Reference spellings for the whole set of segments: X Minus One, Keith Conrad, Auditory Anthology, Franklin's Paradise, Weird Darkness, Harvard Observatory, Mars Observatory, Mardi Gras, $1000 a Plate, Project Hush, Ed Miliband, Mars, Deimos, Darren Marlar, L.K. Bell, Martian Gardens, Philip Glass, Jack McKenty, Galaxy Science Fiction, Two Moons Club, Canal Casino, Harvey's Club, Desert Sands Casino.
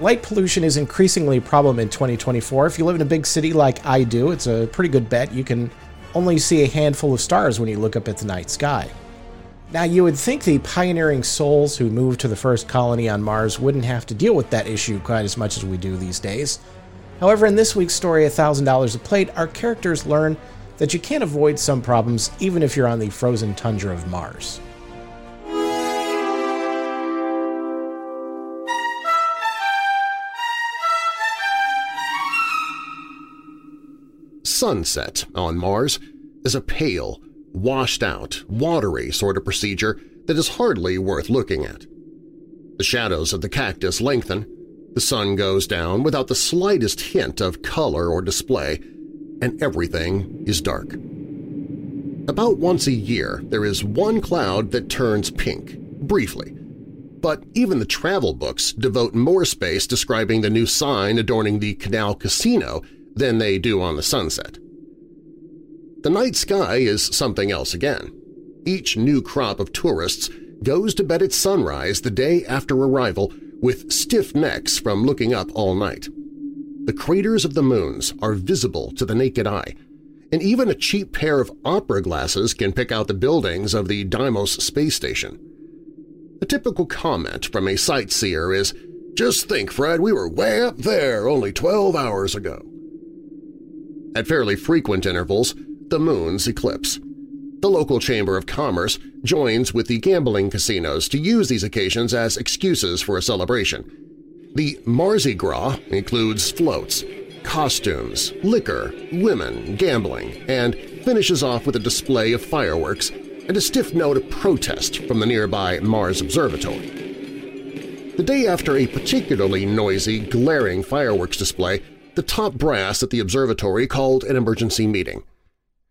Light pollution is increasingly a problem in 2024. If you live in a big city like I do, it's a pretty good bet you can only see a handful of stars when you look up at the night sky. Now, you would think the pioneering souls who moved to the first colony on Mars wouldn't have to deal with that issue quite as much as we do these days. However, in this week's story, A $1,000 a Plate, our characters learn that you can't avoid some problems even if you're on the frozen tundra of Mars. Sunset on Mars is a pale, washed-out, watery sort of procedure that is hardly worth looking at. The shadows of the cactus lengthen, the sun goes down without the slightest hint of color or display, and everything is dark. About once a year, there is one cloud that turns pink, briefly, but even the travel books devote more space describing the new sign adorning the Canal Casino than they do on the sunset. The night sky is something else again. Each new crop of tourists goes to bed at sunrise the day after arrival with stiff necks from looking up all night. The craters of the moons are visible to the naked eye, and even a cheap pair of opera glasses can pick out the buildings of the Deimos space station. A typical comment from a sightseer is, "Just think, Fred, we were way up there only 12 hours ago." At fairly frequent intervals, the moons eclipse. The local Chamber of Commerce joins with the gambling casinos to use these occasions as excuses for a celebration. The Mardi Gras includes floats, costumes, liquor, women, gambling, and finishes off with a display of fireworks and a stiff note of protest from the nearby Mars Observatory. The day after a particularly noisy, glaring fireworks display, the top brass at the observatory called an emergency meeting.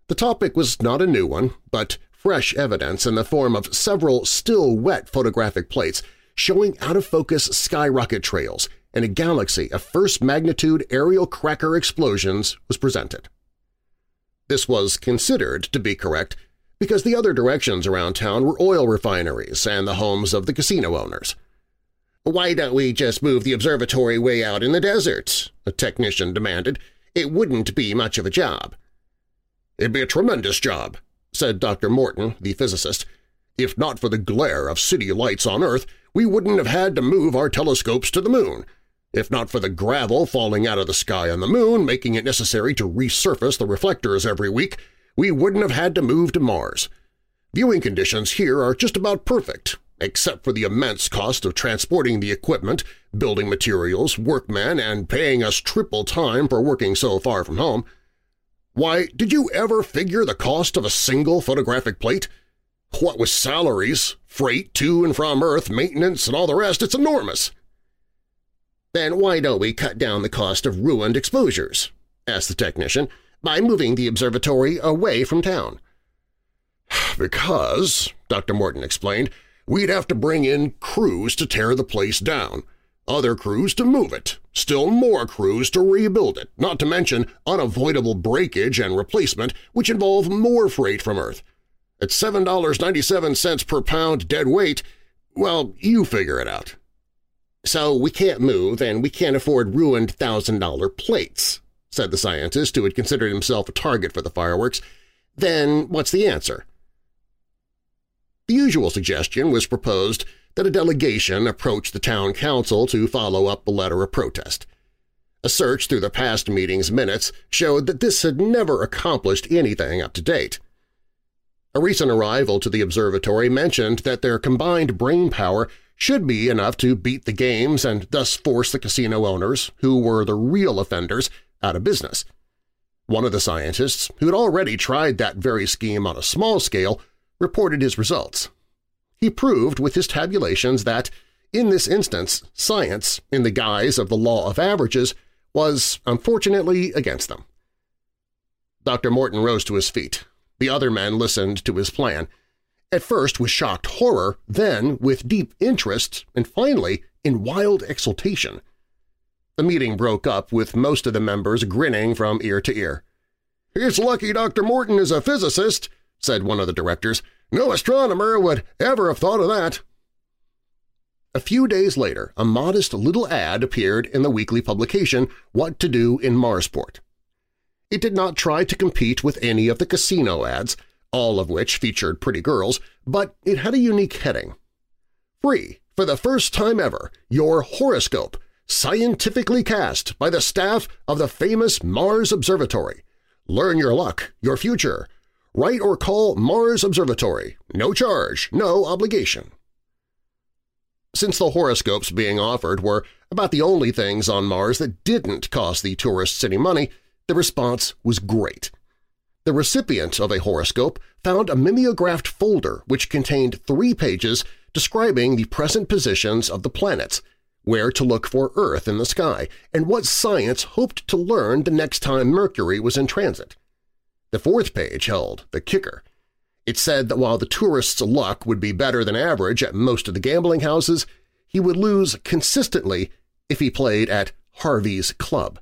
The topic was not a new one, but fresh evidence in the form of several still-wet photographic plates showing out-of-focus skyrocket trails and a galaxy of first-magnitude aerial cracker explosions was presented. This was considered to be correct because the other directions around town were oil refineries and the homes of the casino owners. "Why don't we just move the observatory way out in the desert?" a technician demanded. "It wouldn't be much of a job." "It'd be a tremendous job," said Dr. Morton, the physicist. "If not for the glare of city lights on Earth, we wouldn't have had to move our telescopes to the moon. If not for the gravel falling out of the sky on the moon, making it necessary to resurface the reflectors every week, we wouldn't have had to move to Mars. Viewing conditions here are just about perfect, except for the immense cost of transporting the equipment, building materials, workmen, and paying us triple time for working so far from home. Why, did you ever figure the cost of a single photographic plate? What with salaries, freight to and from Earth, maintenance, and all the rest, it's enormous." "Then why don't we cut down the cost of ruined exposures?" asked the technician, "by moving the observatory away from town." "Because," Dr. Morton explained, "we'd have to bring in crews to tear the place down, other crews to move it, still more crews to rebuild it, not to mention unavoidable breakage and replacement which involve more freight from Earth. At $7.97 per pound dead weight, well, you figure it out." "So we can't move and we can't afford ruined $1,000 plates," said the scientist who had considered himself a target for the fireworks. "Then what's the answer?" The usual suggestion was proposed that a delegation approach the town council to follow up the letter of protest. A search through the past meeting's minutes showed that this had never accomplished anything up to date. A recent arrival to the observatory mentioned that their combined brain power should be enough to beat the games and thus force the casino owners, who were the real offenders, out of business. One of the scientists, who had already tried that very scheme on a small scale, reported his results. He proved with his tabulations that, in this instance, science, in the guise of the law of averages, was unfortunately against them. Dr. Morton rose to his feet. The other men listened to his plan, at first with shocked horror, then with deep interest, and finally in wild exultation. The meeting broke up with most of the members grinning from ear to ear. "It's lucky Dr. Morton is a physicist," said one of the directors. "No astronomer would ever have thought of that." A few days later, a modest little ad appeared in the weekly publication What to Do in Marsport. It did not try to compete with any of the casino ads, all of which featured pretty girls, but it had a unique heading. Free, for the first time ever, your horoscope, scientifically cast by the staff of the famous Mars Observatory. Learn your luck, your future. Write or call Mars Observatory. No charge, no obligation. Since the horoscopes being offered were about the only things on Mars that didn't cost the tourists any money, the response was great. The recipient of a horoscope found a mimeographed folder which contained 3 pages describing the present positions of the planets, where to look for Earth in the sky, and what science hoped to learn the next time Mercury was in transit. The 4th page held the kicker. It said that while the tourist's luck would be better than average at most of the gambling houses, he would lose consistently if he played at Harvey's Club.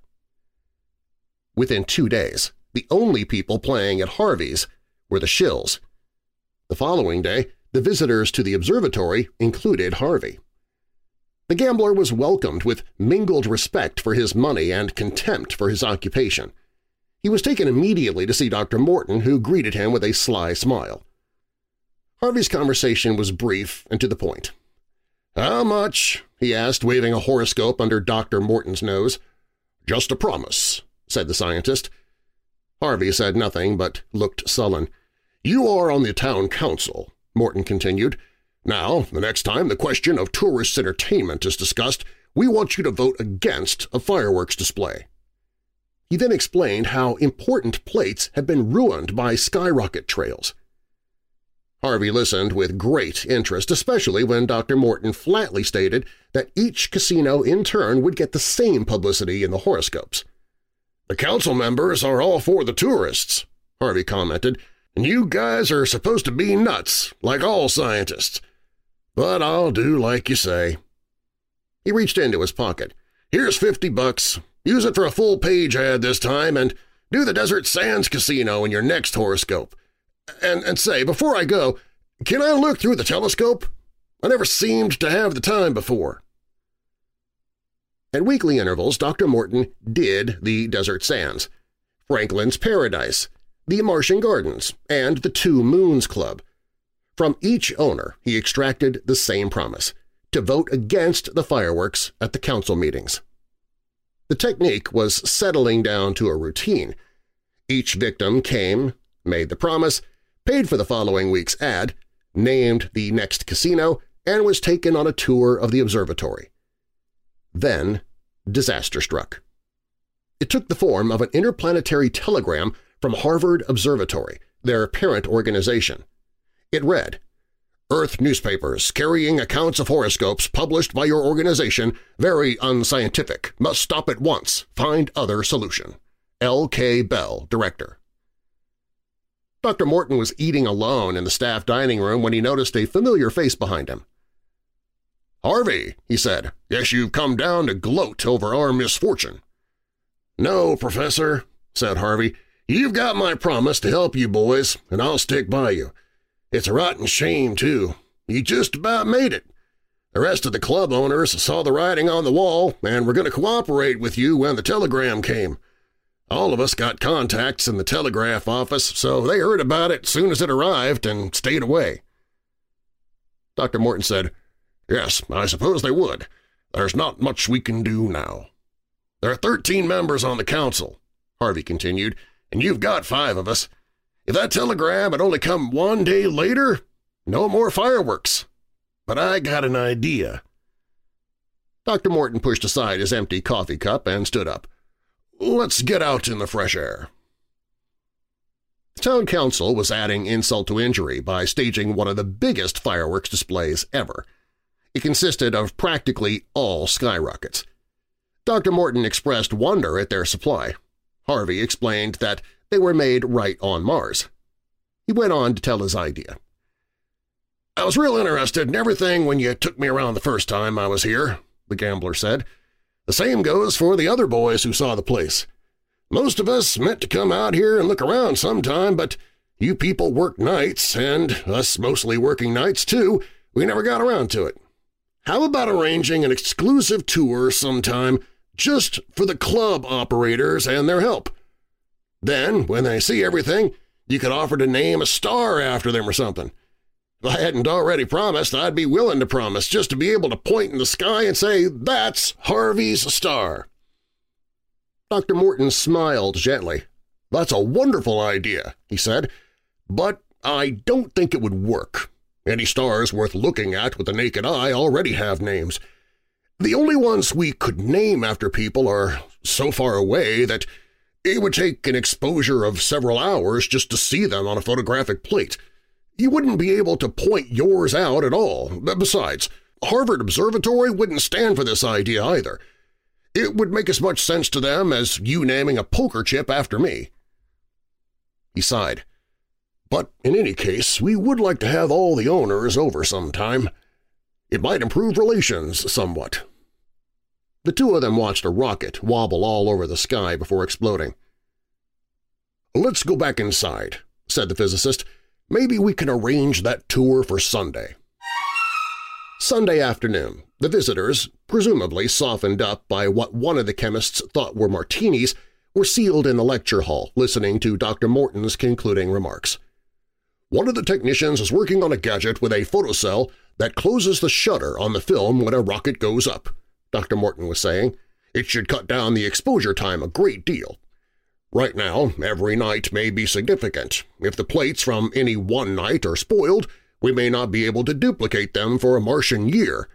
Within 2 days, the only people playing at Harvey's were the shills. The following day, the visitors to the observatory included Harvey. The gambler was welcomed with mingled respect for his money and contempt for his occupation. He was taken immediately to see Dr. Morton, who greeted him with a sly smile. Harvey's conversation was brief and to the point. "How much?" he asked, waving a horoscope under Dr. Morton's nose. "Just a promise," said the scientist. Harvey said nothing but looked sullen. "You are on the town council," Morton continued. "Now, the next time the question of tourist entertainment is discussed, we want you to vote against a fireworks display." He then explained how important plates had been ruined by skyrocket trails. Harvey listened with great interest, especially when Dr. Morton flatly stated that each casino in turn would get the same publicity in the horoscopes. "The council members are all for the tourists," Harvey commented, "and you guys are supposed to be nuts, like all scientists. But I'll do like you say." He reached into his pocket. "Here's $50. Use it for a full-page ad this time, and do the Desert Sands Casino in your next horoscope. And say, before I go, can I look through the telescope? I never seemed to have the time before." At weekly intervals, Dr. Morton did the Desert Sands, Franklin's Paradise, the Martian Gardens, and the Two Moons Club. From each owner, he extracted the same promise – to vote against the fireworks at the council meetings. The technique was settling down to a routine. Each victim came, made the promise, paid for the following week's ad, named the next casino, and was taken on a tour of the observatory. Then, disaster struck. It took the form of an interplanetary telegram from Harvard Observatory, their parent organization. It read, "Earth newspapers carrying accounts of horoscopes published by your organization, very unscientific, must stop at once, find other solution. L.K. Bell, Director." Dr. Morton was eating alone in the staff dining room when he noticed a familiar face behind him. "Harvey," he said, "guess you've come down to gloat over our misfortune." "No, Professor," said Harvey. "You've got my promise to help you boys, and I'll stick by you. It's a rotten shame, too. You just about made it. The rest of the club owners saw the writing on the wall and were going to cooperate with you when the telegram came. All of us got contacts in the telegraph office, so they heard about it as soon as it arrived and stayed away." Dr. Morton said, "Yes, I suppose they would. There's not much we can do now." "There are 13 members on the council," Harvey continued, "and you've got 5 of us. If that telegram had only come one day later, no more fireworks. But I got an idea." Dr. Morton pushed aside his empty coffee cup and stood up. "Let's get out in the fresh air." The town council was adding insult to injury by staging one of the biggest fireworks displays ever. It consisted of practically all skyrockets. Dr. Morton expressed wonder at their supply. Harvey explained that they were made right on Mars. He went on to tell his idea. "I was real interested in everything when you took me around the first time I was here," the gambler said. "The same goes for the other boys who saw the place. Most of us meant to come out here and look around sometime, but you people work nights, and us mostly working nights too, we never got around to it. How about arranging an exclusive tour sometime just for the club operators and their help? Then, when they see everything, you could offer to name a star after them or something. If I hadn't already promised, I'd be willing to promise just to be able to point in the sky and say, "That's Harvey's star." Dr. Morton smiled gently. "That's a wonderful idea," he said, "but I don't think it would work. Any stars worth looking at with the naked eye already have names. The only ones we could name after people are so far away that it would take an exposure of several hours just to see them on a photographic plate. You wouldn't be able to point yours out at all. Besides, Harvard Observatory wouldn't stand for this idea either. It would make as much sense to them as you naming a poker chip after me." He sighed. "But in any case, we would like to have all the owners over sometime. It might improve relations somewhat." The two of them watched a rocket wobble all over the sky before exploding. "Let's go back inside," said the physicist. "Maybe we can arrange that tour for Sunday." Sunday afternoon, the visitors, presumably softened up by what one of the chemists thought were martinis, were sealed in the lecture hall listening to Dr. Morton's concluding remarks. "One of the technicians is working on a gadget with a photocell that closes the shutter on the film when a rocket goes up," Dr. Morton was saying. "It should cut down the exposure time a great deal. Right now, every night may be significant. If the plates from any one night are spoiled, we may not be able to duplicate them for a Martian year.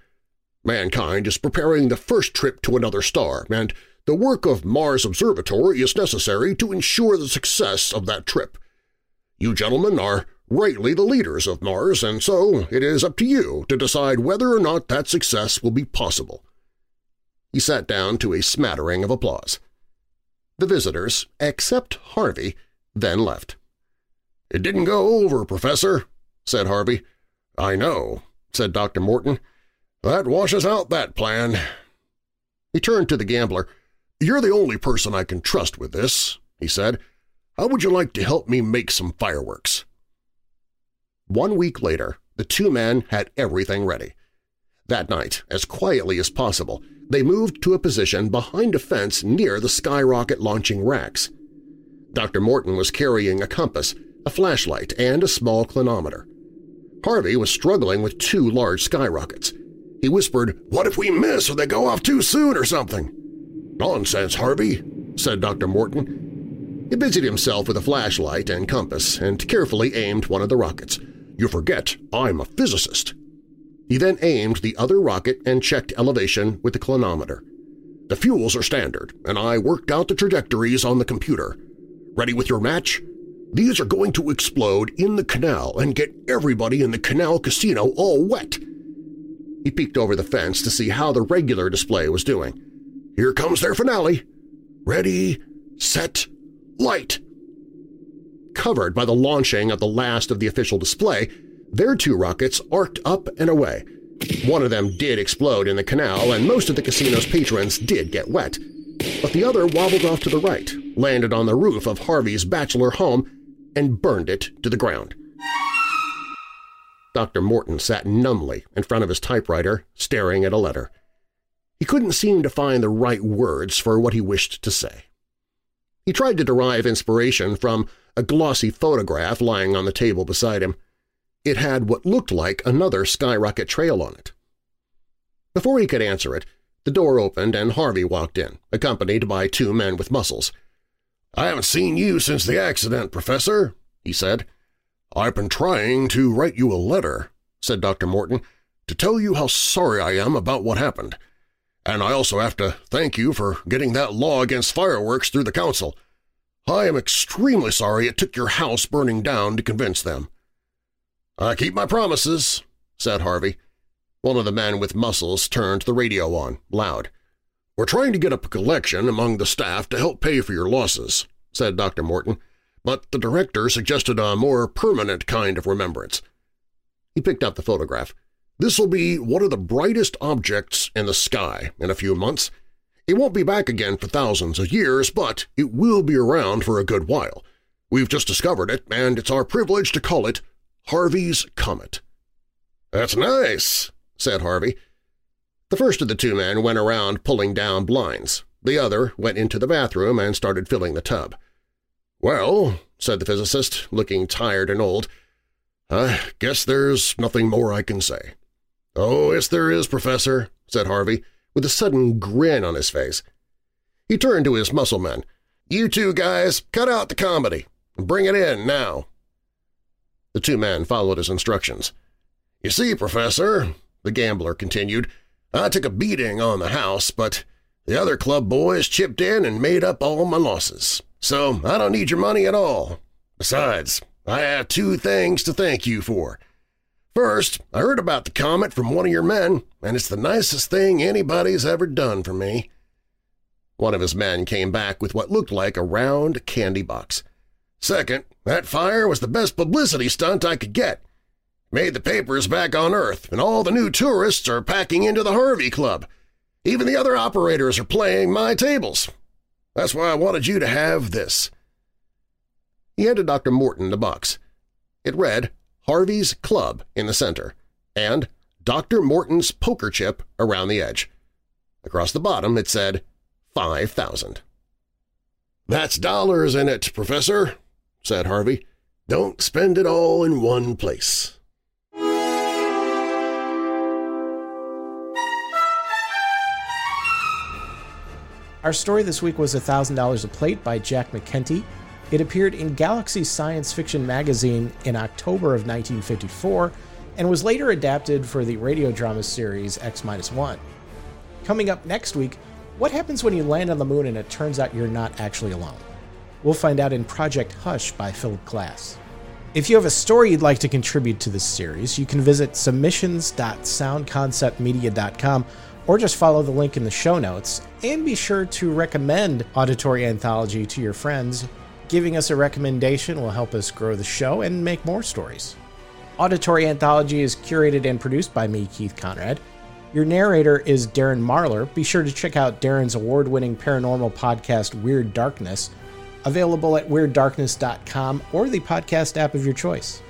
Mankind is preparing the first trip to another star, and the work of Mars Observatory is necessary to ensure the success of that trip. You gentlemen are rightly the leaders of Mars, and so it is up to you to decide whether or not that success will be possible." He sat down to a smattering of applause. The visitors, except Harvey, then left. "It didn't go over, Professor," said Harvey. "I know," said Dr. Morton. "That washes out that plan." He turned to the gambler. "You're the only person I can trust with this," he said. "How would you like to help me make some fireworks?" 1 week later, the two men had everything ready. That night, as quietly as possible, they moved to a position behind a fence near the skyrocket launching racks. Dr. Morton was carrying a compass, a flashlight, and a small clinometer. Harvey was struggling with two large skyrockets. He whispered, "What if we miss or they go off too soon or something?" "Nonsense, Harvey," said Dr. Morton. He busied himself with a flashlight and compass and carefully aimed one of the rockets. "You forget, I'm a physicist." He then aimed the other rocket and checked elevation with the clinometer. "The fuels are standard, and I worked out the trajectories on the computer. Ready with your match? These are going to explode in the canal and get everybody in the Canal Casino all wet." He peeked over the fence to see how the regular display was doing. "Here comes their finale. Ready, set, light." Covered by the launching of the last of the official display, their two rockets arced up and away. One of them did explode in the canal, and most of the casino's patrons did get wet. But the other wobbled off to the right, landed on the roof of Harvey's bachelor home, and burned it to the ground. Dr. Morton sat numbly in front of his typewriter, staring at a letter. He couldn't seem to find the right words for what he wished to say. He tried to derive inspiration from a glossy photograph lying on the table beside him. It had what looked like another skyrocket trail on it. Before he could answer it, the door opened and Harvey walked in, accompanied by two men with muscles. "I haven't seen you since the accident, Professor," he said. "I've been trying to write you a letter," said Dr. Morton, "to tell you how sorry I am about what happened. And I also have to thank you for getting that law against fireworks through the council. I am extremely sorry it took your house burning down to convince them." "I keep my promises," said Harvey. One of the men with muscles turned the radio on, loud. "We're trying to get up a collection among the staff to help pay for your losses," said Dr. Morton, "but the director suggested a more permanent kind of remembrance." He picked up the photograph. "This will be one of the brightest objects in the sky in a few months. It won't be back again for thousands of years, but it will be around for a good while. We've just discovered it, and it's our privilege to call it Harvey's Comet." "That's nice," said Harvey. The first of the two men went around pulling down blinds. The other went into the bathroom and started filling the tub. "Well," said the physicist, looking tired and old, "I guess there's nothing more I can say." "Oh, yes there is, Professor," said Harvey, with a sudden grin on his face. He turned to his muscle men. "You two guys, cut out the comedy. Bring it in now." The two men followed his instructions. "You see, Professor," the gambler continued, "I took a beating on the house, but the other club boys chipped in and made up all my losses. So I don't need your money at all. Besides, I have two things to thank you for. First, I heard about the comet from one of your men, and it's the nicest thing anybody's ever done for me." One of his men came back with what looked like a round candy box. "Second, that fire was the best publicity stunt I could get. Made the papers back on Earth, and all the new tourists are packing into the Harvey Club. Even the other operators are playing my tables. That's why I wanted you to have this." He handed Dr. Morton the box. It read Harvey's Club in the center and Dr. Morton's poker chip around the edge. Across the bottom it said 5,000. "That's dollars in it, Professor," said Harvey. "Don't spend it all in one place." Our story this week was $1,000 a Plate by Jack McKenty. It appeared in Galaxy Science Fiction magazine in October of 1954 and was later adapted for the radio drama series X Minus One. Coming up next week, what happens when you land on the moon and it turns out you're not actually alone? We'll find out in Project Hush by Philip Glass. If you have a story you'd like to contribute to this series, you can visit submissions.soundconceptmedia.com or just follow the link in the show notes, and be sure to recommend Auditory Anthology to your friends. Giving us a recommendation will help us grow the show and make more stories. Auditory Anthology is curated and produced by me, Keith Conrad. Your narrator is Darren Marlar. Be sure to check out Darren's award-winning paranormal podcast, Weird Darkness, available at WeirdDarkness.com or the podcast app of your choice.